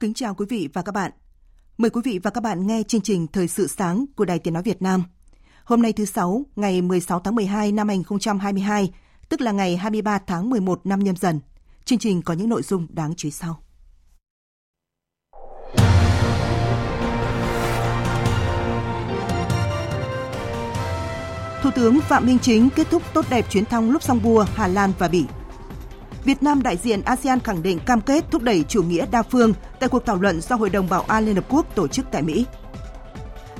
Kính chào quý vị và các bạn. Mời quý vị và các bạn nghe chương trình Thời sự sáng của Đài Tiếng nói Việt Nam. Hôm nay thứ Sáu, ngày 16 tháng 12 năm 2022, tức là ngày 23 tháng 11 năm Nhâm Dần. Chương trình có những nội dung đáng chú ý sau. Thủ tướng Phạm Minh Chính kết thúc tốt đẹp chuyến thăm Luxembourg, Hà Lan và Bỉ. Việt Nam đại diện ASEAN khẳng định cam kết thúc đẩy chủ nghĩa đa phương tại cuộc thảo luận do Hội đồng Bảo an Liên Hợp Quốc tổ chức tại Mỹ.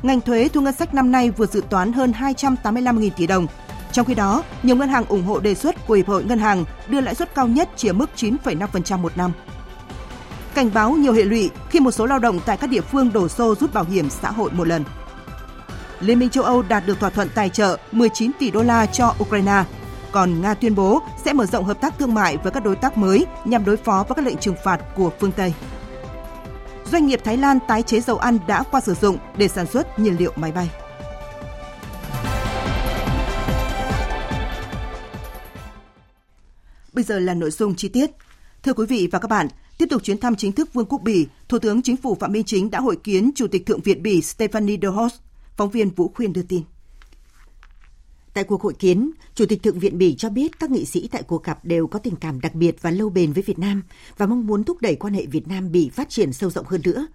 Ngành thuế thu ngân sách năm nay vượt dự toán hơn 285.000 tỷ đồng. Trong khi đó, nhiều ngân hàng ủng hộ đề xuất của Hiệp hội Ngân hàng đưa lãi suất cao nhất chỉ ở mức 9,5% một năm. Cảnh báo nhiều hệ lụy khi một số lao động tại các địa phương đổ xô rút bảo hiểm xã hội một lần. Liên minh châu Âu đạt được thỏa thuận tài trợ 19 tỷ đô la cho Ukraine. Còn Nga tuyên bố sẽ mở rộng hợp tác thương mại với các đối tác mới nhằm đối phó với các lệnh trừng phạt của phương Tây. Doanh nghiệp Thái Lan tái chế dầu ăn đã qua sử dụng để sản xuất nhiên liệu máy bay. Bây giờ là nội dung chi tiết. Thưa quý vị và các bạn, tiếp tục chuyến thăm chính thức Vương quốc Bỉ, Thủ tướng Chính phủ Phạm Minh Chính đã hội kiến Chủ tịch Thượng viện Bỉ Stephanie Dehos. Phóng viên Vũ Khuyên đưa tin. Tại cuộc hội kiến, Chủ tịch Thượng viện Bỉ cho biết các nghị sĩ tại cuộc gặp đều có tình cảm đặc biệt và lâu bền với Việt Nam và mong muốn thúc đẩy quan hệ Việt Nam-Bỉ phát triển sâu rộng hơn nữa.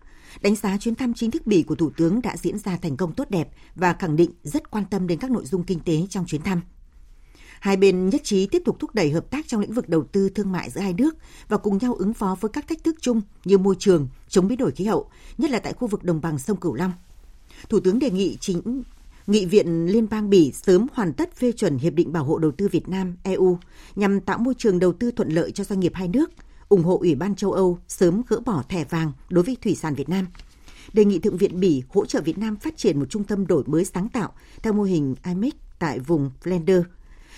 Đánh giá chuyến thăm chính thức Bỉ của Thủ tướng đã diễn ra thành công tốt đẹp và khẳng định rất quan tâm đến các nội dung kinh tế trong chuyến thăm. Hai bên nhất trí tiếp tục thúc đẩy hợp tác trong lĩnh vực đầu tư thương mại giữa hai nước và cùng nhau ứng phó với các thách thức chung như môi trường, chống biến đổi khí hậu, nhất là tại khu vực đồng bằng sông Cửu Long. Thủ tướng đề nghị Nghị viện Liên bang Bỉ sớm hoàn tất phê chuẩn Hiệp định Bảo hộ Đầu tư Việt Nam EU nhằm tạo môi trường đầu tư thuận lợi cho doanh nghiệp hai nước, ủng hộ Ủy ban châu Âu sớm gỡ bỏ thẻ vàng đối với thủy sản Việt Nam. Đề nghị Thượng viện Bỉ hỗ trợ Việt Nam phát triển một trung tâm đổi mới sáng tạo theo mô hình imec tại vùng Flanders.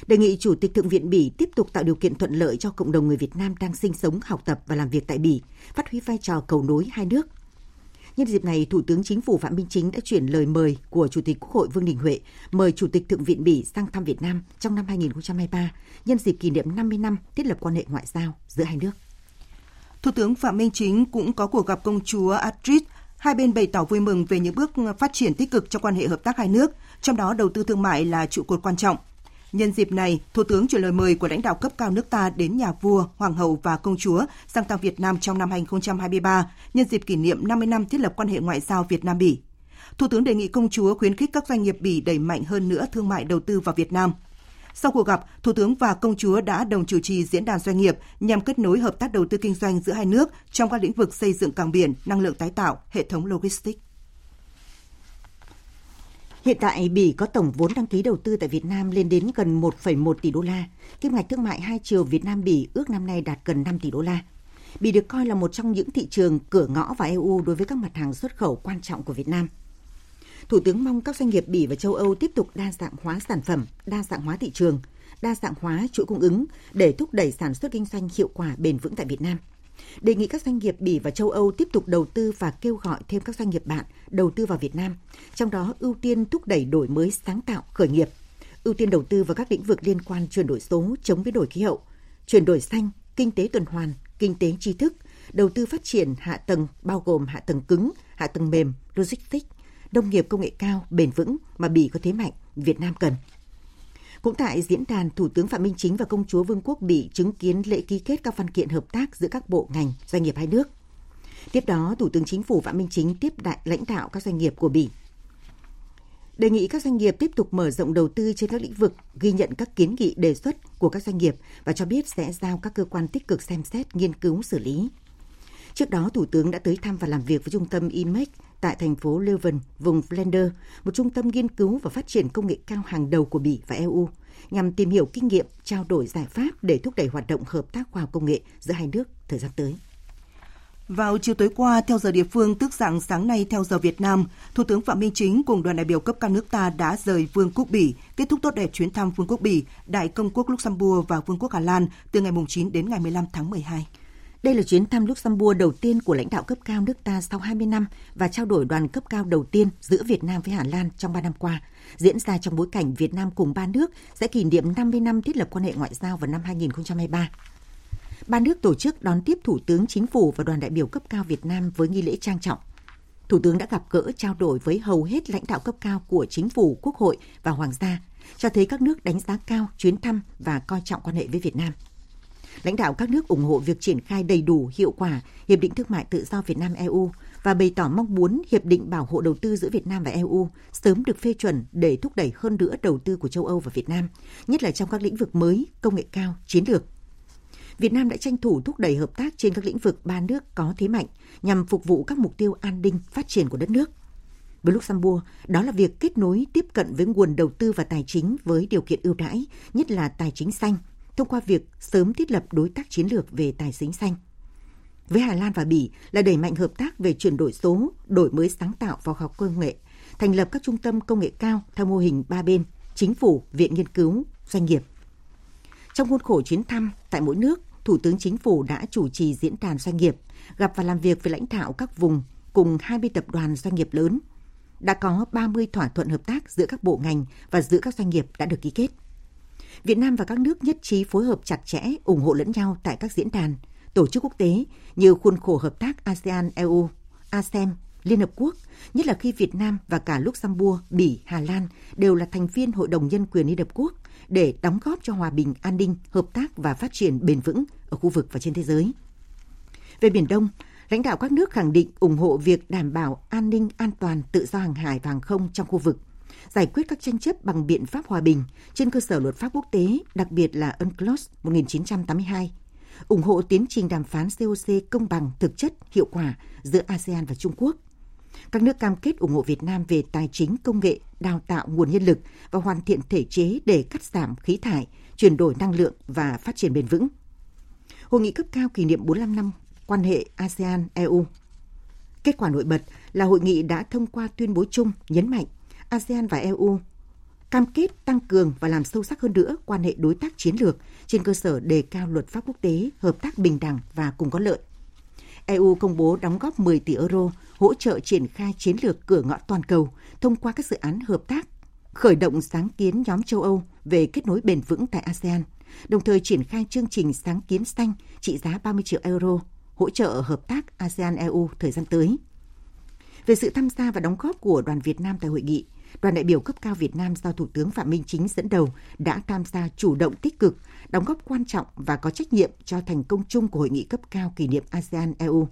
Đề nghị Chủ tịch Thượng viện Bỉ tiếp tục tạo điều kiện thuận lợi cho cộng đồng người Việt Nam đang sinh sống, học tập và làm việc tại Bỉ, phát huy vai trò cầu nối hai nước. Nhân dịp này, Thủ tướng Chính phủ Phạm Minh Chính đã chuyển lời mời của Chủ tịch Quốc hội Vương Đình Huệ mời Chủ tịch Thượng viện Bỉ sang thăm Việt Nam trong năm 2023, nhân dịp kỷ niệm 50 năm thiết lập quan hệ ngoại giao giữa hai nước. Thủ tướng Phạm Minh Chính cũng có cuộc gặp công chúa Astrid. Hai bên bày tỏ vui mừng về những bước phát triển tích cực trong quan hệ hợp tác hai nước, trong đó đầu tư thương mại là trụ cột quan trọng. Nhân dịp này, Thủ tướng chuyển lời mời của lãnh đạo cấp cao nước ta đến nhà vua, hoàng hậu và công chúa sang thăm Việt Nam trong năm 2023, nhân dịp kỷ niệm 50 năm thiết lập quan hệ ngoại giao Việt Nam-Bỉ. Thủ tướng đề nghị công chúa khuyến khích các doanh nghiệp Bỉ đẩy mạnh hơn nữa thương mại đầu tư vào Việt Nam. Sau cuộc gặp, Thủ tướng và công chúa đã đồng chủ trì diễn đàn doanh nghiệp nhằm kết nối hợp tác đầu tư kinh doanh giữa hai nước trong các lĩnh vực xây dựng cảng biển, năng lượng tái tạo, hệ thống logistics. Hiện tại, Bỉ có tổng vốn đăng ký đầu tư tại Việt Nam lên đến gần 1,1 tỷ đô la. Kim ngạch thương mại hai chiều Việt Nam-Bỉ ước năm nay đạt gần 5 tỷ đô la. Bỉ được coi là một trong những thị trường cửa ngõ vào EU đối với các mặt hàng xuất khẩu quan trọng của Việt Nam. Thủ tướng mong các doanh nghiệp Bỉ và châu Âu tiếp tục đa dạng hóa sản phẩm, đa dạng hóa thị trường, đa dạng hóa chuỗi cung ứng để thúc đẩy sản xuất kinh doanh hiệu quả bền vững tại Việt Nam. Đề nghị các doanh nghiệp Bỉ và châu Âu tiếp tục đầu tư và kêu gọi thêm các doanh nghiệp bạn đầu tư vào Việt Nam, trong đó ưu tiên thúc đẩy đổi mới sáng tạo khởi nghiệp, ưu tiên đầu tư vào các lĩnh vực liên quan chuyển đổi số, chống biến đổi khí hậu, chuyển đổi xanh, kinh tế tuần hoàn, kinh tế tri thức, đầu tư phát triển hạ tầng bao gồm hạ tầng cứng, hạ tầng mềm, logistics, nông nghiệp công nghệ cao, bền vững mà Bỉ có thế mạnh, Việt Nam cần. Cũng tại diễn đàn, Thủ tướng Phạm Minh Chính và Công chúa Vương quốc Bỉ chứng kiến lễ ký kết các văn kiện hợp tác giữa các bộ ngành, doanh nghiệp hai nước. Tiếp đó, Thủ tướng Chính phủ Phạm Minh Chính tiếp đại lãnh đạo các doanh nghiệp của Bỉ. đề nghị các doanh nghiệp tiếp tục mở rộng đầu tư trên các lĩnh vực, ghi nhận các kiến nghị đề xuất của các doanh nghiệp và cho biết sẽ giao các cơ quan tích cực xem xét, nghiên cứu, xử lý. Trước đó, Thủ tướng đã tới thăm và làm việc với trung tâm imec tại thành phố Leuven, vùng Flanders, một trung tâm nghiên cứu và phát triển công nghệ cao hàng đầu của Bỉ và EU, nhằm tìm hiểu kinh nghiệm, trao đổi giải pháp để thúc đẩy hoạt động hợp tác khoa học công nghệ giữa hai nước thời gian tới. Vào chiều tối qua, theo giờ địa phương, tức dạng sáng nay theo giờ Việt Nam, Thủ tướng Phạm Minh Chính cùng đoàn đại biểu cấp cao nước ta đã rời Vương quốc Bỉ, kết thúc tốt đẹp chuyến thăm Vương quốc Bỉ, Đại Công quốc Luxembourg và Vương quốc Hà Lan từ ngày 9 đến ngày 15 tháng 12. Đây là chuyến thăm Luxembourg đầu tiên của lãnh đạo cấp cao nước ta sau 20 năm và trao đổi đoàn cấp cao đầu tiên giữa Việt Nam với Hà Lan trong 3 năm qua, diễn ra trong bối cảnh Việt Nam cùng ba nước sẽ kỷ niệm 50 năm thiết lập quan hệ ngoại giao vào năm 2023. Ba nước tổ chức đón tiếp Thủ tướng Chính phủ và đoàn đại biểu cấp cao Việt Nam với nghi lễ trang trọng. Thủ tướng đã gặp gỡ trao đổi với hầu hết lãnh đạo cấp cao của Chính phủ, Quốc hội và Hoàng gia, cho thấy các nước đánh giá cao chuyến thăm và coi trọng quan hệ với Việt Nam. Lãnh đạo các nước ủng hộ việc triển khai đầy đủ, hiệu quả Hiệp định Thương mại Tự do Việt Nam-EU và bày tỏ mong muốn Hiệp định Bảo hộ Đầu tư giữa Việt Nam và EU sớm được phê chuẩn để thúc đẩy hơn nữa đầu tư của châu Âu và Việt Nam, nhất là trong các lĩnh vực mới, công nghệ cao, chiến lược. Việt Nam đã tranh thủ thúc đẩy hợp tác trên các lĩnh vực ba nước có thế mạnh nhằm phục vụ các mục tiêu an ninh, phát triển của đất nước. Với Luxembourg, đó là việc kết nối tiếp cận với nguồn đầu tư và tài chính với điều kiện ưu đãi, nhất là tài chính xanh, thông qua việc sớm thiết lập đối tác chiến lược về tài chính xanh. Với Hà Lan và Bỉ là đẩy mạnh hợp tác về chuyển đổi số, đổi mới sáng tạo và khoa học công nghệ, thành lập các trung tâm công nghệ cao theo mô hình ba bên, chính phủ, viện nghiên cứu, doanh nghiệp. Trong khuôn khổ chuyến thăm tại mỗi nước, Thủ tướng Chính phủ đã chủ trì diễn đàn doanh nghiệp, gặp và làm việc với lãnh đạo các vùng cùng 20 tập đoàn doanh nghiệp lớn. Đã có 30 thỏa thuận hợp tác giữa các bộ ngành và giữa các doanh nghiệp đã được ký kết. Việt Nam và các nước nhất trí phối hợp chặt chẽ, ủng hộ lẫn nhau tại các diễn đàn, tổ chức quốc tế như khuôn khổ hợp tác ASEAN, EU, ASEM, Liên Hợp Quốc, nhất là khi Việt Nam và cả Luxembourg, Bỉ, Hà Lan đều là thành viên Hội đồng Nhân quyền Liên Hợp Quốc để đóng góp cho hòa bình, an ninh, hợp tác và phát triển bền vững ở khu vực và trên thế giới. Về Biển Đông, lãnh đạo các nước khẳng định ủng hộ việc đảm bảo an ninh, an toàn, tự do hàng hải và hàng không trong khu vực, giải quyết các tranh chấp bằng biện pháp hòa bình trên cơ sở luật pháp quốc tế, đặc biệt là UNCLOS 1982, ủng hộ tiến trình đàm phán COC công bằng, thực chất, hiệu quả giữa ASEAN và Trung Quốc. Các nước cam kết ủng hộ Việt Nam về tài chính, công nghệ, đào tạo nguồn nhân lực và hoàn thiện thể chế để cắt giảm khí thải, chuyển đổi năng lượng và phát triển bền vững. Hội nghị cấp cao kỷ niệm 45 năm quan hệ ASEAN-EU. Kết quả nổi bật là hội nghị đã thông qua tuyên bố chung nhấn mạnh ASEAN và EU cam kết tăng cường và làm sâu sắc hơn nữa quan hệ đối tác chiến lược trên cơ sở đề cao luật pháp quốc tế, hợp tác bình đẳng và cùng có lợi. EU công bố đóng góp 10 tỷ euro hỗ trợ triển khai chiến lược cửa ngõ toàn cầu thông qua các dự án hợp tác, khởi động sáng kiến nhóm châu Âu về kết nối bền vững tại ASEAN, đồng thời triển khai chương trình sáng kiến xanh trị giá 30 triệu euro hỗ trợ hợp tác ASEAN-EU thời gian tới. Về sự tham gia và đóng góp của đoàn Việt Nam tại hội nghị, đoàn đại biểu cấp cao Việt Nam do Thủ tướng Phạm Minh Chính dẫn đầu đã tham gia chủ động, tích cực, đóng góp quan trọng và có trách nhiệm cho thành công chung của hội nghị cấp cao kỷ niệm ASEAN-EU.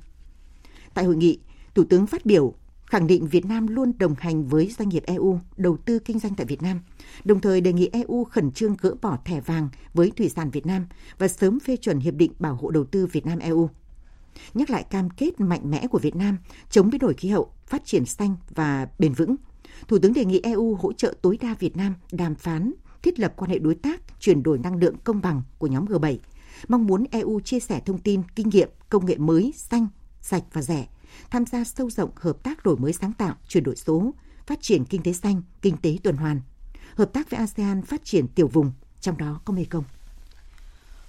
Tại hội nghị, Thủ tướng phát biểu khẳng định Việt Nam luôn đồng hành với doanh nghiệp EU đầu tư kinh doanh tại Việt Nam, đồng thời đề nghị EU khẩn trương gỡ bỏ thẻ vàng với thủy sản Việt Nam và sớm phê chuẩn Hiệp định Bảo hộ Đầu tư Việt Nam-EU. Nhắc lại cam kết mạnh mẽ của Việt Nam chống biến đổi khí hậu, phát triển xanh và bền vững, Thủ tướng đề nghị EU hỗ trợ tối đa Việt Nam đàm phán, thiết lập quan hệ đối tác, chuyển đổi năng lượng công bằng của nhóm G7, mong muốn EU chia sẻ thông tin, kinh nghiệm, công nghệ mới, xanh, sạch và rẻ, tham gia sâu rộng hợp tác đổi mới sáng tạo, chuyển đổi số, phát triển kinh tế xanh, kinh tế tuần hoàn, hợp tác với ASEAN phát triển tiểu vùng, trong đó có Mekong.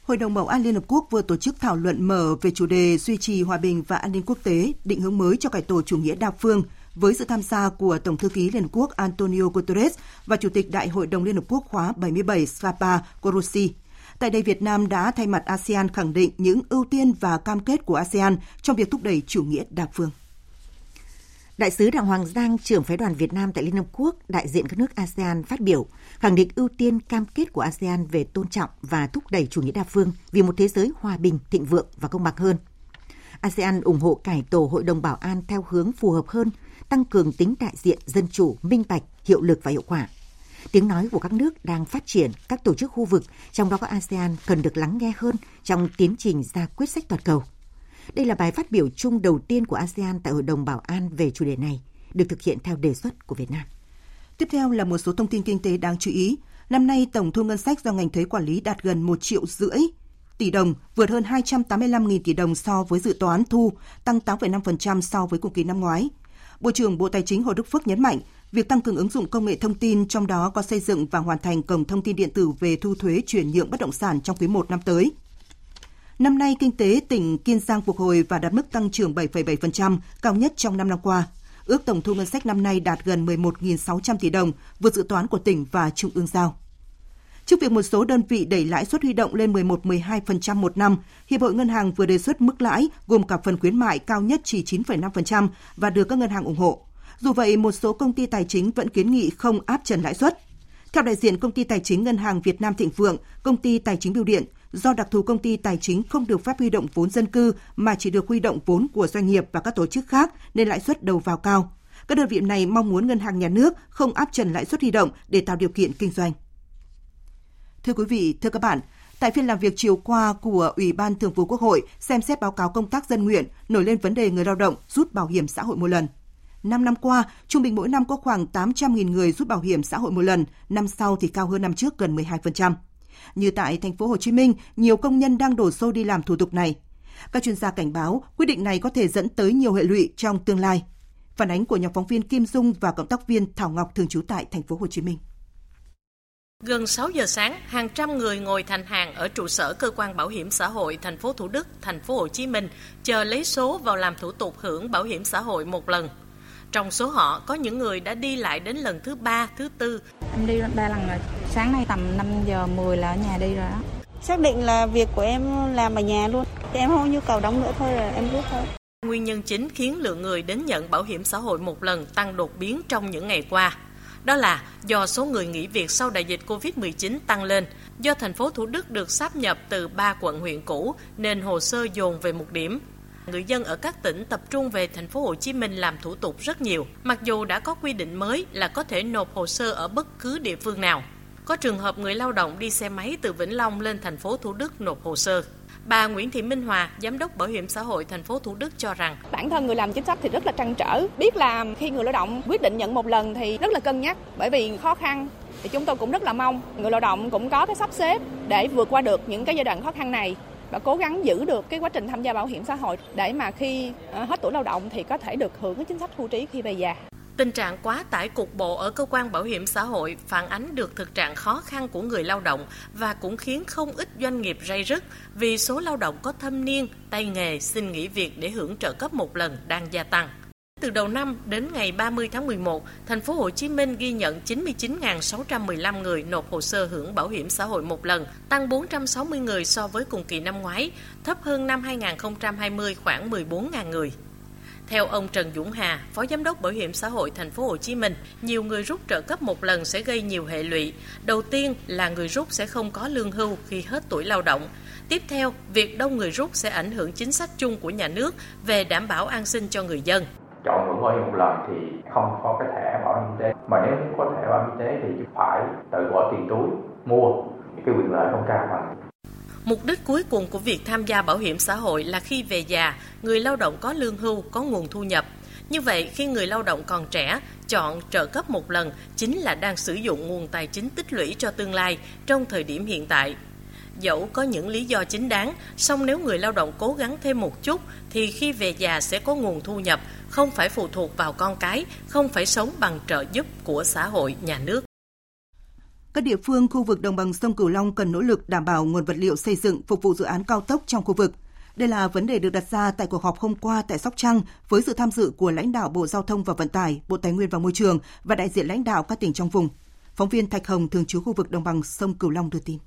Hội đồng Bảo an Liên Hợp Quốc vừa tổ chức thảo luận mở về chủ đề duy trì hòa bình và an ninh quốc tế, định hướng mới cho cải tổ chủ nghĩa đa phương, với sự tham gia của Tổng thư ký Liên Hợp Quốc Antonio Guterres và Chủ tịch Đại hội đồng Liên Hợp Quốc khóa 77 Sapa Korosi. Tại đây, Việt Nam đã thay mặt ASEAN khẳng định những ưu tiên và cam kết của ASEAN trong việc thúc đẩy chủ nghĩa đa phương. Đại sứ Đặng Hoàng Giang, trưởng phái đoàn Việt Nam tại Liên Hợp Quốc, đại diện các nước ASEAN phát biểu, khẳng định ưu tiên cam kết của ASEAN về tôn trọng và thúc đẩy chủ nghĩa đa phương vì một thế giới hòa bình, thịnh vượng và công bằng hơn. ASEAN ủng hộ cải tổ Hội đồng Bảo an theo hướng phù hợp hơn tăng cường tính đại diện, dân chủ, minh bạch, hiệu lực và hiệu quả. Tiếng nói của các nước đang phát triển, các tổ chức khu vực, trong đó có ASEAN, cần được lắng nghe hơn trong tiến trình ra quyết sách toàn cầu. Đây là bài phát biểu chung đầu tiên của ASEAN tại Hội đồng Bảo an về chủ đề này, được thực hiện theo đề xuất của Việt Nam. Tiếp theo là một số thông tin kinh tế đáng chú ý. Năm nay, tổng thu ngân sách do ngành thuế quản lý đạt gần 1,5 triệu tỷ đồng, vượt hơn 285.000 tỷ đồng so với dự toán thu, tăng 8,5% so với cùng kỳ năm ngoái. Bộ trưởng Bộ Tài chính Hồ Đức Phước nhấn mạnh, việc tăng cường ứng dụng công nghệ thông tin, trong đó có xây dựng và hoàn thành cổng thông tin điện tử về thu thuế chuyển nhượng bất động sản trong quý I năm tới. Năm nay, kinh tế tỉnh Kiên Giang phục hồi và đạt mức tăng trưởng 7,7%, cao nhất trong 5 năm qua. Ước tổng thu ngân sách năm nay đạt gần 11.600 tỷ đồng, vượt dự toán của tỉnh và Trung ương giao. Trước việc một số đơn vị đẩy lãi suất huy động lên 11-12% một năm, Hiệp hội Ngân hàng vừa đề xuất mức lãi gồm cả phần khuyến mại cao nhất chỉ 9,5% và được các ngân hàng ủng hộ. Dù vậy, một số công ty tài chính vẫn kiến nghị không áp trần lãi suất. Theo đại diện Công ty Tài chính Ngân hàng Việt Nam Thịnh Vượng, Công ty Tài chính Bưu điện, do đặc thù công ty tài chính không được phép huy động vốn dân cư mà chỉ được huy động vốn của doanh nghiệp và các tổ chức khác nên lãi suất đầu vào cao. Các đơn vị này mong muốn Ngân hàng Nhà nước không áp trần lãi suất huy động để tạo điều kiện kinh doanh. Thưa quý vị, thưa các bạn, tại phiên làm việc chiều qua của Ủy ban Thường vụ Quốc hội xem xét báo cáo công tác dân nguyện nổi lên vấn đề người lao động rút bảo hiểm xã hội một lần. 5 năm qua, trung bình mỗi năm có khoảng 800.000 người rút bảo hiểm xã hội một lần, năm sau thì cao hơn năm trước gần 12%. Như tại thành phố Hồ Chí Minh, nhiều công nhân đang đổ xô đi làm thủ tục này. Các chuyên gia cảnh báo, quyết định này có thể dẫn tới nhiều hệ lụy trong tương lai. Phản ánh của nhóm phóng viên Kim Dung và cộng tác viên Thảo Ngọc thường trú tại thành phố Hồ Chí Minh. Gần 6 giờ sáng, hàng trăm người ngồi thành hàng ở trụ sở cơ quan bảo hiểm xã hội thành phố Thủ Đức, thành phố Hồ Chí Minh chờ lấy số vào làm thủ tục hưởng bảo hiểm xã hội một lần. Trong số họ có những người đã đi lại đến lần thứ 3, thứ 4. Em đi 3 lần rồi. Sáng nay tầm 5 giờ 10 là ở nhà đi rồi đó. Xác định là việc của em làm ở nhà luôn. Em không nhu cầu đóng nữa thôi rồi em rút thôi. Nguyên nhân chính khiến lượng người đến nhận bảo hiểm xã hội một lần tăng đột biến trong những ngày qua. Đó là do số người nghỉ việc sau đại dịch Covid-19 tăng lên, do thành phố Thủ Đức được sáp nhập từ 3 quận huyện cũ nên hồ sơ dồn về một điểm. Người dân ở các tỉnh tập trung về thành phố Hồ Chí Minh làm thủ tục rất nhiều, mặc dù đã có quy định mới là có thể nộp hồ sơ ở bất cứ địa phương nào. Có trường hợp người lao động đi xe máy từ Vĩnh Long lên thành phố Thủ Đức nộp hồ sơ. Bà Nguyễn Thị Minh Hòa, Giám đốc Bảo hiểm xã hội thành phố Thủ Đức cho rằng bản thân người làm chính sách thì rất là trăn trở, biết là khi người lao động quyết định nhận một lần thì rất là cân nhắc bởi vì khó khăn. Thì chúng tôi cũng rất là mong người lao động cũng có cái sắp xếp để vượt qua được những cái giai đoạn khó khăn này và cố gắng giữ được cái quá trình tham gia bảo hiểm xã hội để mà khi hết tuổi lao động thì có thể được hưởng cái chính sách hưu trí khi về già. Tình trạng quá tải cục bộ ở cơ quan bảo hiểm xã hội phản ánh được thực trạng khó khăn của người lao động và cũng khiến không ít doanh nghiệp ray rứt vì số lao động có thâm niên, tay nghề xin nghỉ việc để hưởng trợ cấp một lần đang gia tăng. Từ đầu năm đến ngày 30 tháng 11, thành phố Hồ Chí Minh ghi nhận 99.615 người nộp hồ sơ hưởng bảo hiểm xã hội một lần, tăng 460 người so với cùng kỳ năm ngoái, thấp hơn năm 2020 khoảng 14.000 người. Theo ông Trần Dũng Hà, Phó Giám đốc Bảo hiểm xã hội thành phố Hồ Chí Minh, nhiều người rút trợ cấp một lần sẽ gây nhiều hệ lụy. Đầu tiên là người rút sẽ không có lương hưu khi hết tuổi lao động. Tiếp theo, việc đông người rút sẽ ảnh hưởng chính sách chung của nhà nước về đảm bảo an sinh cho người dân. Chọn hưởng bảo hiểm một lần thì không có cái thẻ bảo hiểm y tế, mà nếu có thẻ bảo hiểm y tế thì phải tự bỏ tiền túi mua, cái quyền lợi không cao bằng. Mục đích cuối cùng của việc tham gia bảo hiểm xã hội là khi về già, người lao động có lương hưu, có nguồn thu nhập. Như vậy, khi người lao động còn trẻ, chọn trợ cấp một lần chính là đang sử dụng nguồn tài chính tích lũy cho tương lai trong thời điểm hiện tại. Dẫu có những lý do chính đáng, song nếu người lao động cố gắng thêm một chút thì khi về già sẽ có nguồn thu nhập, không phải phụ thuộc vào con cái, không phải sống bằng trợ giúp của xã hội, nhà nước. Các địa phương khu vực đồng bằng sông Cửu Long cần nỗ lực đảm bảo nguồn vật liệu xây dựng phục vụ dự án cao tốc trong khu vực. Đây là vấn đề được đặt ra tại cuộc họp hôm qua tại Sóc Trăng với sự tham dự của lãnh đạo Bộ Giao thông và Vận tải, Bộ Tài nguyên và Môi trường và đại diện lãnh đạo các tỉnh trong vùng. Phóng viên Thạch Hồng thường trú khu vực đồng bằng sông Cửu Long đưa tin.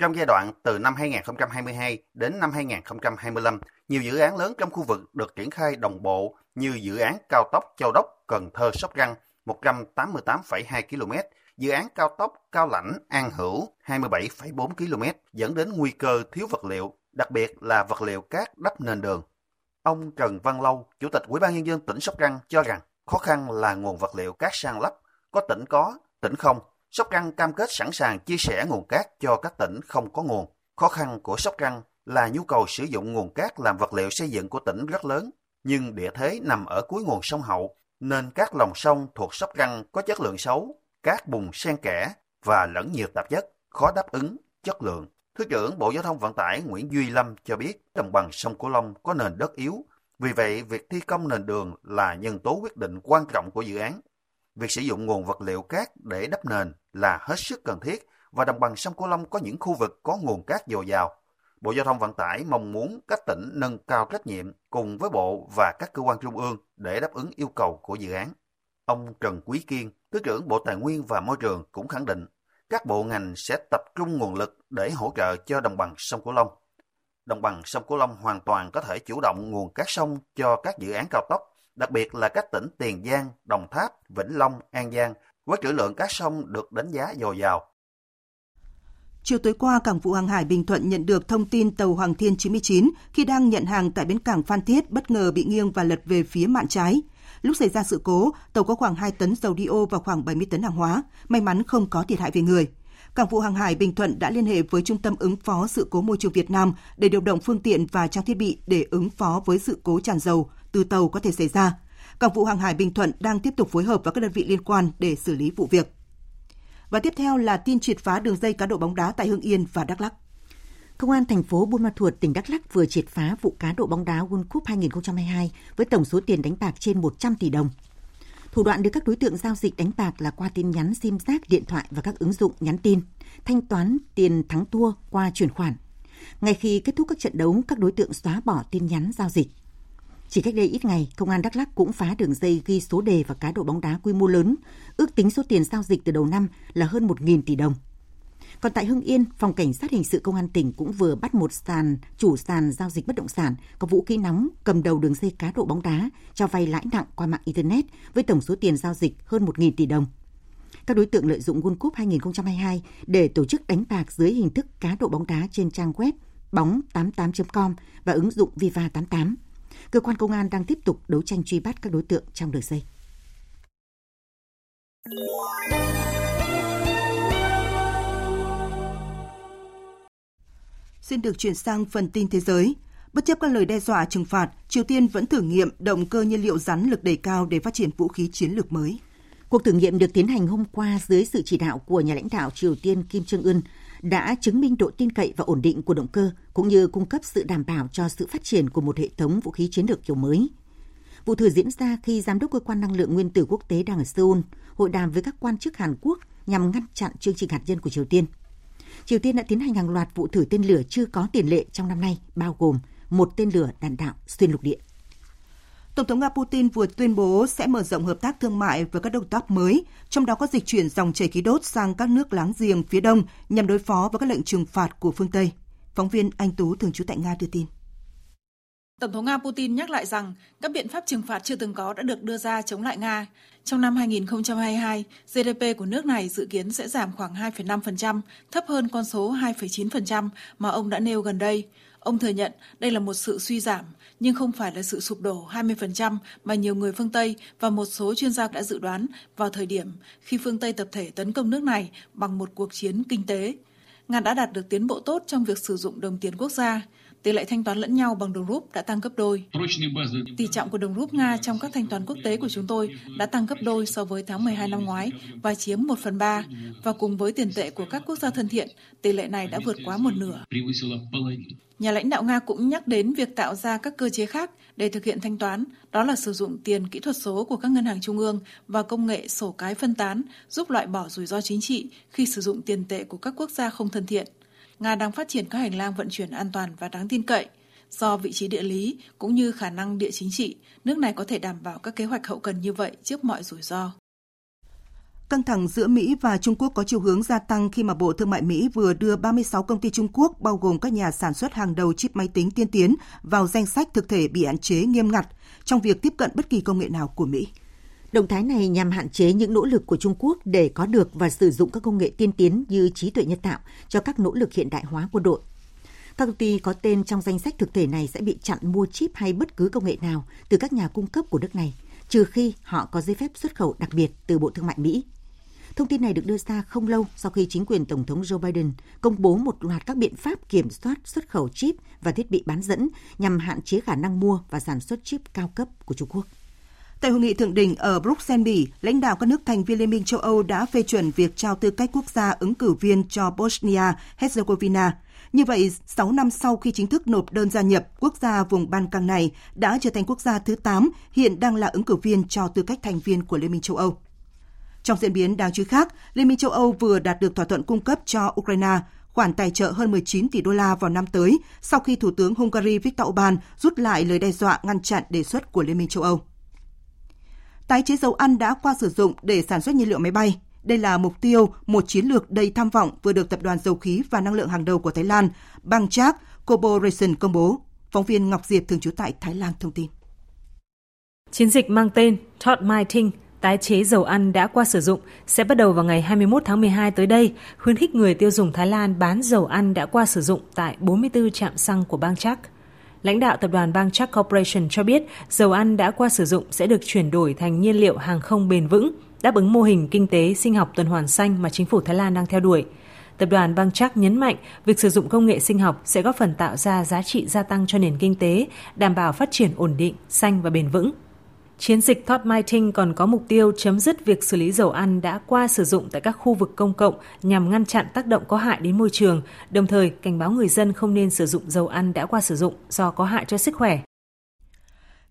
Trong giai đoạn từ năm 2022 đến năm 2025, nhiều dự án lớn trong khu vực được triển khai đồng bộ như dự án cao tốc Châu Đốc - Cần Thơ - Sóc Trăng 188,2 km, dự án cao tốc Cao Lãnh - An Hữu 27,4 km dẫn đến nguy cơ thiếu vật liệu, đặc biệt là vật liệu cát đắp nền đường. Ông Trần Văn Lâu, Chủ tịch Ủy ban Nhân dân tỉnh Sóc Trăng cho rằng khó khăn là nguồn vật liệu cát san lấp, có tỉnh có, tỉnh không. Sóc Trăng cam kết sẵn sàng chia sẻ nguồn cát cho các tỉnh không có nguồn. Khó khăn của Sóc Trăng là nhu cầu sử dụng nguồn cát làm vật liệu xây dựng của tỉnh rất lớn, nhưng địa thế nằm ở cuối nguồn sông Hậu, nên các lòng sông thuộc Sóc Trăng có chất lượng xấu, cát bùn xen kẽ và lẫn nhiều tạp chất, khó đáp ứng chất lượng. Thứ trưởng Bộ Giao thông Vận tải Nguyễn Duy Lâm cho biết đồng bằng sông Cửu Long có nền đất yếu, vì vậy việc thi công nền đường là nhân tố quyết định quan trọng của dự án. Việc sử dụng nguồn vật liệu cát để đắp nền là hết sức cần thiết và đồng bằng sông Cửu Long có những khu vực có nguồn cát dồi dào. Bộ Giao thông Vận tải mong muốn các tỉnh nâng cao trách nhiệm cùng với Bộ và các cơ quan trung ương để đáp ứng yêu cầu của dự án. Ông Trần Quý Kiên, Thứ trưởng Bộ Tài nguyên và Môi trường cũng khẳng định các bộ ngành sẽ tập trung nguồn lực để hỗ trợ cho đồng bằng sông Cửu Long. Đồng bằng sông Cửu Long hoàn toàn có thể chủ động nguồn cát sông cho các dự án cao tốc, đặc biệt là các tỉnh Tiền Giang, Đồng Tháp, Vĩnh Long, An Giang, với trữ lượng cát sông được đánh giá dồi dào. Chiều tối qua, Cảng vụ Hàng hải Bình Thuận nhận được thông tin tàu Hoàng Thiên 99 khi đang nhận hàng tại bến cảng Phan Thiết bất ngờ bị nghiêng và lật về phía mạn trái. Lúc xảy ra sự cố, tàu có khoảng 2 tấn dầu đi-ô và khoảng 70 tấn hàng hóa. May mắn không có thiệt hại về người. Cảng vụ Hàng hải Bình Thuận đã liên hệ với Trung tâm ứng phó sự cố môi trường Việt Nam để điều động phương tiện và trang thiết bị để ứng phó với sự cố tràn dầu từ tàu có thể xảy ra. Cảng vụ Hàng hải Bình Thuận đang tiếp tục phối hợp với các đơn vị liên quan để xử lý vụ việc. Và tiếp theo là tin triệt phá đường dây cá độ bóng đá tại Hưng Yên và Đắk Lắk. Công an thành phố Buôn Ma Thuột, tỉnh Đắk Lắk vừa triệt phá vụ cá độ bóng đá World Cup 2022 với tổng số tiền đánh bạc trên 100 tỷ đồng. Thủ đoạn được các đối tượng giao dịch đánh bạc là qua tin nhắn sim giác, điện thoại và các ứng dụng nhắn tin, thanh toán tiền thắng thua qua chuyển khoản. Ngay khi kết thúc các trận đấu, các đối tượng xóa bỏ tin nhắn giao dịch. Chỉ cách đây ít ngày, Công an Đắk Lắk cũng phá đường dây ghi số đề và cá độ bóng đá quy mô lớn, ước tính số tiền giao dịch từ đầu năm là hơn 1.000 tỷ đồng. Còn tại Hưng Yên, Phòng Cảnh sát Hình sự Công an tỉnh cũng vừa bắt một chủ sàn giao dịch bất động sản có vũ khí nóng cầm đầu đường dây cá độ bóng đá cho vay lãi nặng qua mạng Internet với tổng số tiền giao dịch hơn 1.000 tỷ đồng. Các đối tượng lợi dụng World Cup 2022 để tổ chức đánh bạc dưới hình thức cá độ bóng đá trên trang web bóng88.com và ứng dụng viva88. Cơ quan công an đang tiếp tục đấu tranh truy bắt các đối tượng trong đường dây. Xin được chuyển sang phần tin thế giới. Bất chấp các lời đe dọa trừng phạt, Triều Tiên vẫn thử nghiệm động cơ nhiên liệu rắn lực đẩy cao để phát triển vũ khí chiến lược mới. Cuộc thử nghiệm được tiến hành hôm qua dưới sự chỉ đạo của nhà lãnh đạo Triều Tiên Kim Jong Un đã chứng minh độ tin cậy và ổn định của động cơ, cũng như cung cấp sự đảm bảo cho sự phát triển của một hệ thống vũ khí chiến lược kiểu mới. Vụ thử diễn ra khi Giám đốc Cơ quan Năng lượng Nguyên tử Quốc tế đang ở Seoul hội đàm với các quan chức Hàn Quốc nhằm ngăn chặn chương trình hạt nhân của Triều Tiên. Triều Tiên đã tiến hành hàng loạt vụ thử tên lửa chưa có tiền lệ trong năm nay, bao gồm một tên lửa đạn đạo xuyên lục địa. Tổng thống Nga Putin vừa tuyên bố sẽ mở rộng hợp tác thương mại với các đối tác mới, trong đó có dịch chuyển dòng chảy khí đốt sang các nước láng giềng phía Đông nhằm đối phó với các lệnh trừng phạt của phương Tây. Phóng viên Anh Tú thường trú tại Nga đưa tin. Tổng thống Nga Putin nhắc lại rằng các biện pháp trừng phạt chưa từng có đã được đưa ra chống lại Nga. Trong năm 2022, GDP của nước này dự kiến sẽ giảm khoảng 2,5%, thấp hơn con số 2,9% mà ông đã nêu gần đây. Ông thừa nhận đây là một sự suy giảm, nhưng không phải là sự sụp đổ 20% mà nhiều người phương Tây và một số chuyên gia đã dự đoán vào thời điểm khi phương Tây tập thể tấn công nước này bằng một cuộc chiến kinh tế. Nga đã đạt được tiến bộ tốt trong việc sử dụng đồng tiền quốc gia. Tỷ lệ thanh toán lẫn nhau bằng đồng rúp đã tăng gấp đôi. Tỷ trọng của đồng rúp Nga trong các thanh toán quốc tế của chúng tôi đã tăng gấp đôi so với tháng 12 năm ngoái và chiếm 1/3. Và cùng với tiền tệ của các quốc gia thân thiện, tỷ lệ này đã vượt quá một nửa. Nhà lãnh đạo Nga cũng nhắc đến việc tạo ra các cơ chế khác để thực hiện thanh toán, đó là sử dụng tiền kỹ thuật số của các ngân hàng trung ương và công nghệ sổ cái phân tán giúp loại bỏ rủi ro chính trị khi sử dụng tiền tệ của các quốc gia không thân thiện. Nga đang phát triển các hành lang vận chuyển an toàn và đáng tin cậy. Do vị trí địa lý cũng như khả năng địa chính trị, nước này có thể đảm bảo các kế hoạch hậu cần như vậy trước mọi rủi ro. Căng thẳng giữa Mỹ và Trung Quốc có chiều hướng gia tăng khi mà Bộ Thương mại Mỹ vừa đưa 36 công ty Trung Quốc, bao gồm các nhà sản xuất hàng đầu chip máy tính tiên tiến, vào danh sách thực thể bị hạn chế nghiêm ngặt trong việc tiếp cận bất kỳ công nghệ nào của Mỹ. Động thái này nhằm hạn chế những nỗ lực của Trung Quốc để có được và sử dụng các công nghệ tiên tiến như trí tuệ nhân tạo cho các nỗ lực hiện đại hóa quân đội. Các công ty có tên trong danh sách thực thể này sẽ bị chặn mua chip hay bất cứ công nghệ nào từ các nhà cung cấp của nước này, trừ khi họ có giấy phép xuất khẩu đặc biệt từ Bộ Thương mại Mỹ. Thông tin này được đưa ra không lâu sau khi chính quyền Tổng thống Joe Biden công bố một loạt các biện pháp kiểm soát xuất khẩu chip và thiết bị bán dẫn nhằm hạn chế khả năng mua và sản xuất chip cao cấp của Trung Quốc. Tại hội nghị thượng đỉnh ở Bruxelles, Bỉ, lãnh đạo các nước thành viên Liên minh châu Âu đã phê chuẩn việc trao tư cách quốc gia ứng cử viên cho Bosnia-Herzegovina. Như vậy, 6 năm sau khi chính thức nộp đơn gia nhập, quốc gia vùng Ban Căng này đã trở thành quốc gia thứ 8, hiện đang là ứng cử viên cho tư cách thành viên của Liên minh châu Âu. Trong diễn biến đáng chú ý khác, Liên minh châu Âu vừa đạt được thỏa thuận cung cấp cho Ukraine khoản tài trợ hơn 19 tỷ đô la vào năm tới sau khi Thủ tướng Hungary Viktor Orbán rút lại lời đe dọa ngăn chặn đề xuất của Liên minh châu Âu. Tái chế dầu ăn đã qua sử dụng để sản xuất nhiên liệu máy bay. Đây là mục tiêu, một chiến lược đầy tham vọng vừa được Tập đoàn Dầu khí và Năng lượng hàng đầu của Thái Lan, Bangchak Corporation công bố. Phóng viên Ngọc Diệp thường trú tại Thái Lan thông tin. Chiến dịch mang tên Todd Miting, tái chế dầu ăn đã qua sử dụng sẽ bắt đầu vào ngày 21 tháng 12 tới đây, khuyến khích người tiêu dùng Thái Lan bán dầu ăn đã qua sử dụng tại 44 trạm xăng của Bangchak. Lãnh đạo tập đoàn Bangchak Corporation cho biết dầu ăn đã qua sử dụng sẽ được chuyển đổi thành nhiên liệu hàng không bền vững, đáp ứng mô hình kinh tế sinh học tuần hoàn xanh mà chính phủ Thái Lan đang theo đuổi. Tập đoàn Bangchak nhấn mạnh việc sử dụng công nghệ sinh học sẽ góp phần tạo ra giá trị gia tăng cho nền kinh tế, đảm bảo phát triển ổn định, xanh và bền vững. Chiến dịch Todd Miting còn có mục tiêu chấm dứt việc xử lý dầu ăn đã qua sử dụng tại các khu vực công cộng nhằm ngăn chặn tác động có hại đến môi trường, đồng thời cảnh báo người dân không nên sử dụng dầu ăn đã qua sử dụng do có hại cho sức khỏe.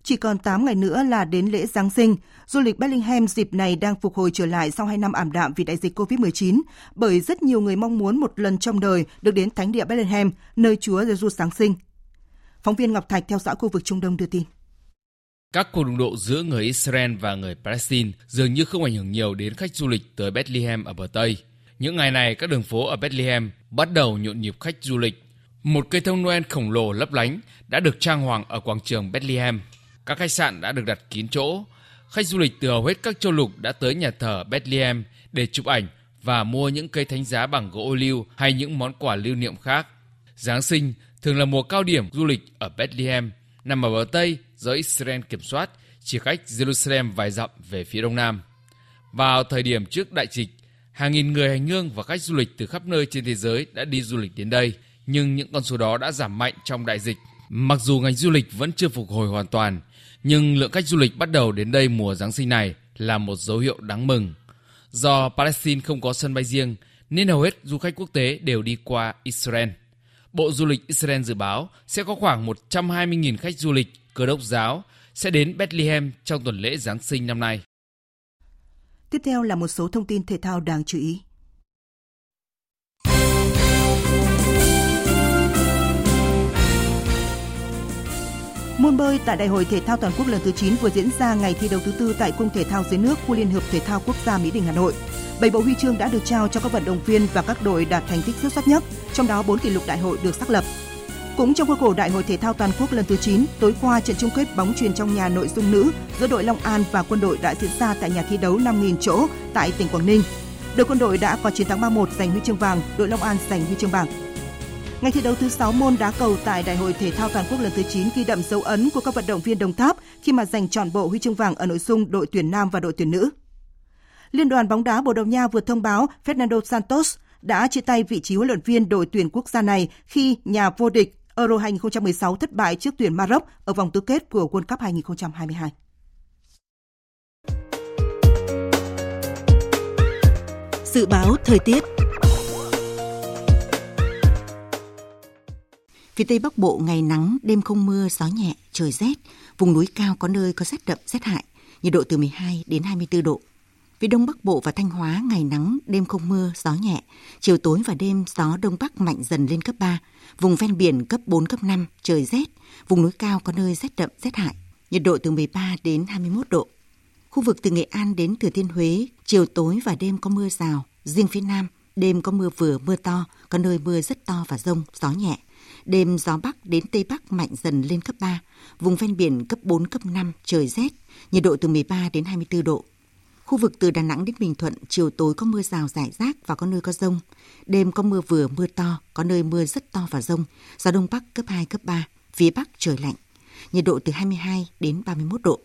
Chỉ còn 8 ngày nữa là đến lễ Giáng sinh. Du lịch Bethlehem dịp này đang phục hồi trở lại sau 2 năm ảm đạm vì đại dịch COVID-19, bởi rất nhiều người mong muốn một lần trong đời được đến thánh địa Bethlehem, nơi Chúa Giê-xu Giáng sinh. Phóng viên Ngọc Thạch theo dõi khu vực Trung Đông đưa tin. Các cuộc đụng độ giữa người Israel và người Palestine dường như không ảnh hưởng nhiều đến khách du lịch tới Bethlehem ở bờ Tây. Những ngày này, các đường phố ở Bethlehem bắt đầu nhộn nhịp khách du lịch. Một cây thông Noel khổng lồ lấp lánh đã được trang hoàng ở quảng trường Bethlehem. Các khách sạn đã được đặt kín chỗ. Khách du lịch từ hầu hết các châu lục đã tới nhà thờ Bethlehem để chụp ảnh và mua những cây thánh giá bằng gỗ ô liu hay những món quà lưu niệm khác. Giáng sinh thường là mùa cao điểm du lịch ở Bethlehem, nằm ở bờ Tây do Israel kiểm soát, chỉ cách Jerusalem vài dặm về phía đông nam. Vào thời điểm trước đại dịch, hàng nghìn người hành hương và khách du lịch từ khắp nơi trên thế giới đã đi du lịch đến đây, nhưng những con số đó đã giảm mạnh trong đại dịch. Mặc dù ngành du lịch vẫn chưa phục hồi hoàn toàn, nhưng lượng khách du lịch bắt đầu đến đây mùa Giáng sinh này là một dấu hiệu đáng mừng. Do Palestine không có sân bay riêng, nên hầu hết du khách quốc tế đều đi qua Israel. Bộ Du lịch Israel dự báo sẽ có khoảng 120.000 khách du lịch Cơ đốc giáo sẽ đến Bethlehem trong tuần lễ Giáng sinh năm nay. Tiếp theo là một số thông tin thể thao đáng chú ý. Môn bơi tại Đại hội Thể thao Toàn quốc lần thứ 9 vừa diễn ra ngày thi đấu thứ 4 tại Cung Thể thao dưới nước của Liên hợp Thể thao Quốc gia Mỹ Đình, Hà Nội. 7 bộ huy chương đã được trao cho các vận động viên và các đội đạt thành tích xuất sắc nhất, trong đó 4 kỷ lục đại hội được xác lập. Cũng trong khuôn khổ Đại hội Thể thao Toàn quốc lần thứ 9, tối qua trận chung kết bóng chuyền trong nhà nội dung nữ giữa đội Long An và Quân đội đã diễn ra tại nhà thi đấu 5.000 chỗ tại tỉnh Quảng Ninh. Đội Quân đội đã có chiến thắng 3-1 giành huy chương vàng, đội Long An giành huy chương bạc. Ngày thi đấu thứ 6 môn đá cầu tại Đại hội Thể thao Toàn quốc lần thứ 9 ghi đậm dấu ấn của các vận động viên Đồng Tháp khi mà giành trọn bộ huy chương vàng ở nội dung đội tuyển nam và đội tuyển nữ. Liên đoàn bóng đá Bồ Đào Nha vừa thông báo Fernando Santos đã chia tay vị trí huấn luyện viên đội tuyển quốc gia này khi nhà vô địch Euro 2016 thất bại trước tuyển Maroc ở vòng tứ kết của World Cup 2022. Dự báo thời tiết. Phía Tây Bắc Bộ ngày nắng, đêm không mưa, gió nhẹ, trời rét. Vùng núi cao có nơi có rét đậm, rét hại, nhiệt độ từ 12 đến 24 độ. Phía Đông Bắc Bộ và Thanh Hóa ngày nắng, đêm không mưa, gió nhẹ, chiều tối và đêm gió Đông Bắc mạnh dần lên cấp 3, vùng ven biển cấp 4, cấp 5, trời rét, vùng núi cao có nơi rét đậm, rét hại, nhiệt độ từ 13 đến 21 độ. Khu vực từ Nghệ An đến Thừa Thiên Huế, chiều tối và đêm có mưa rào, riêng phía Nam, đêm có mưa vừa, mưa to, có nơi mưa rất to và dông, gió nhẹ, đêm gió Bắc đến Tây Bắc mạnh dần lên cấp 3, vùng ven biển cấp 4, cấp 5, trời rét, nhiệt độ từ 13 đến 24 độ. Khu vực từ Đà Nẵng đến Bình Thuận, chiều tối có mưa rào rải rác và có nơi có dông. Đêm có mưa vừa, mưa to, có nơi mưa rất to và dông. Gió Đông Bắc cấp 2, cấp 3, phía Bắc trời lạnh. Nhiệt độ từ 22 đến 31 độ.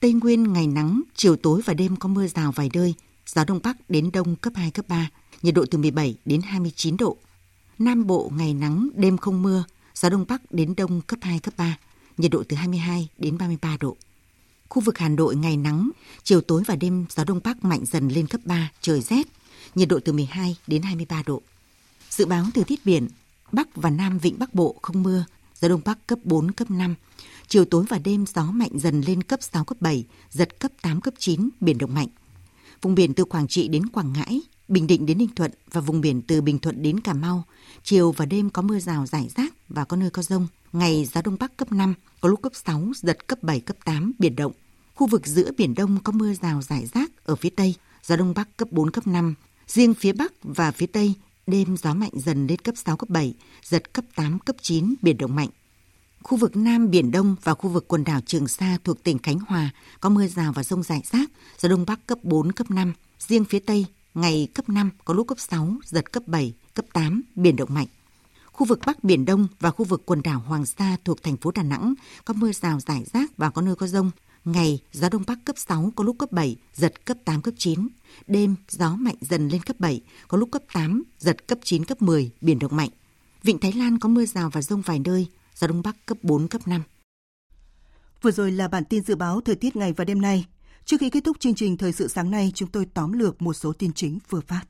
Tây Nguyên ngày nắng, chiều tối và đêm có mưa rào vài nơi. Gió Đông Bắc đến Đông cấp 2, cấp 3, nhiệt độ từ 17 đến 29 độ. Nam Bộ ngày nắng, đêm không mưa. Gió Đông Bắc đến Đông cấp 2, cấp 3, nhiệt độ từ 22 đến 33 độ. Khu vực Hà Nội ngày nắng, chiều tối và đêm gió Đông Bắc mạnh dần lên cấp 3, trời rét, nhiệt độ từ 12 đến 23 độ. Dự báo thời tiết biển, Bắc và Nam Vịnh Bắc Bộ không mưa, gió Đông Bắc cấp 4, cấp 5. Chiều tối và đêm gió mạnh dần lên cấp 6, cấp 7, giật cấp 8, cấp 9, biển động mạnh. Vùng biển từ Quảng Trị đến Quảng Ngãi, Bình Định đến Ninh Thuận và vùng biển từ Bình Thuận đến Cà Mau, chiều và đêm có mưa rào rải rác và có nơi có dông. Ngày gió Đông Bắc cấp 5, có lúc cấp 6, giật cấp 7, cấp 8, biển động. Khu vực giữa Biển Đông có mưa rào rải rác ở phía Tây, gió Đông Bắc cấp 4, cấp 5. Riêng phía Bắc và phía Tây, đêm gió mạnh dần lên cấp 6, cấp 7, giật cấp 8, cấp 9, biển động mạnh. Khu vực Nam Biển Đông và khu vực quần đảo Trường Sa thuộc tỉnh Khánh Hòa có mưa rào và dông rải rác, gió Đông Bắc cấp 4, cấp 5. Riêng phía Tây, ngày cấp 5, có lúc cấp 6, giật cấp 7, cấp 8, biển động mạnh. Khu vực Bắc Biển Đông và khu vực quần đảo Hoàng Sa thuộc thành phố Đà Nẵng có mưa rào rải rác và có nơi có dông. Ngày, gió Đông Bắc cấp 6, có lúc cấp 7, giật cấp 8, cấp 9. Đêm, gió mạnh dần lên cấp 7, có lúc cấp 8, giật cấp 9, cấp 10, biển động mạnh. Vịnh Thái Lan có mưa rào và dông vài nơi, gió Đông Bắc cấp 4, cấp 5. Vừa rồi là bản tin dự báo thời tiết ngày và đêm nay. Trước khi kết thúc chương trình Thời sự sáng nay, chúng tôi tóm lược một số tin chính vừa phát.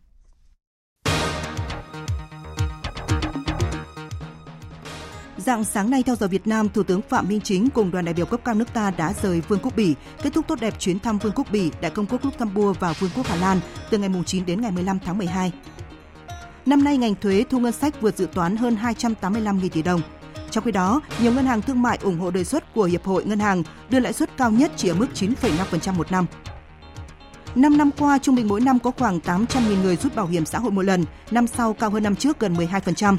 Dạng sáng nay theo giờ Việt Nam, Thủ tướng Phạm Minh Chính cùng đoàn đại biểu cấp cao nước ta đã rời Vương quốc Bỉ, kết thúc tốt đẹp chuyến thăm Vương quốc Bỉ, Đại công quốc Luxembourg và Vương quốc Hà Lan từ ngày 9 đến ngày 15 tháng 12. Năm nay, ngành thuế thu ngân sách vượt dự toán hơn 285.000 tỷ đồng. Trong khi đó, nhiều ngân hàng thương mại ủng hộ đề xuất của Hiệp hội Ngân hàng đưa lãi suất cao nhất chỉ ở mức 9,5% một năm. 5 năm qua, trung bình mỗi năm có khoảng 800.000 người rút bảo hiểm xã hội một lần, năm sau cao hơn năm trước gần 12%.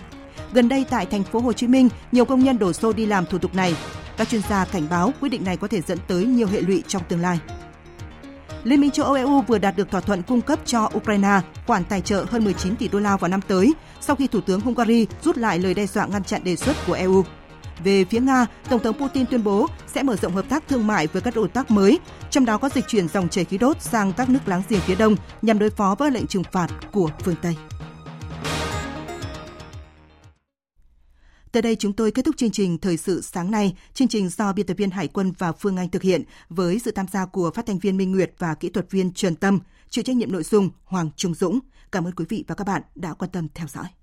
Gần đây tại thành phố Hồ Chí Minh, nhiều công nhân đổ xô đi làm thủ tục này. Các chuyên gia cảnh báo quyết định này có thể dẫn tới nhiều hệ lụy trong tương lai. Liên minh châu Âu EU vừa đạt được thỏa thuận cung cấp cho Ukraine khoản tài trợ hơn 19 tỷ đô la vào năm tới, sau khi Thủ tướng Hungary rút lại lời đe dọa ngăn chặn đề xuất của EU. Về phía Nga, Tổng thống Putin tuyên bố sẽ mở rộng hợp tác thương mại với các đối tác mới, trong đó có dịch chuyển dòng chảy khí đốt sang các nước láng giềng phía Đông nhằm đối phó với lệnh trừng phạt của phương Tây. Tới đây chúng tôi kết thúc chương trình Thời sự sáng nay. Chương trình do biên tập viên Hải Quân và Phương Anh thực hiện với sự tham gia của phát thanh viên Minh Nguyệt và kỹ thuật viên Trần Tâm, chịu trách nhiệm nội dung Hoàng Trung Dũng. Cảm ơn quý vị và các bạn đã quan tâm theo dõi.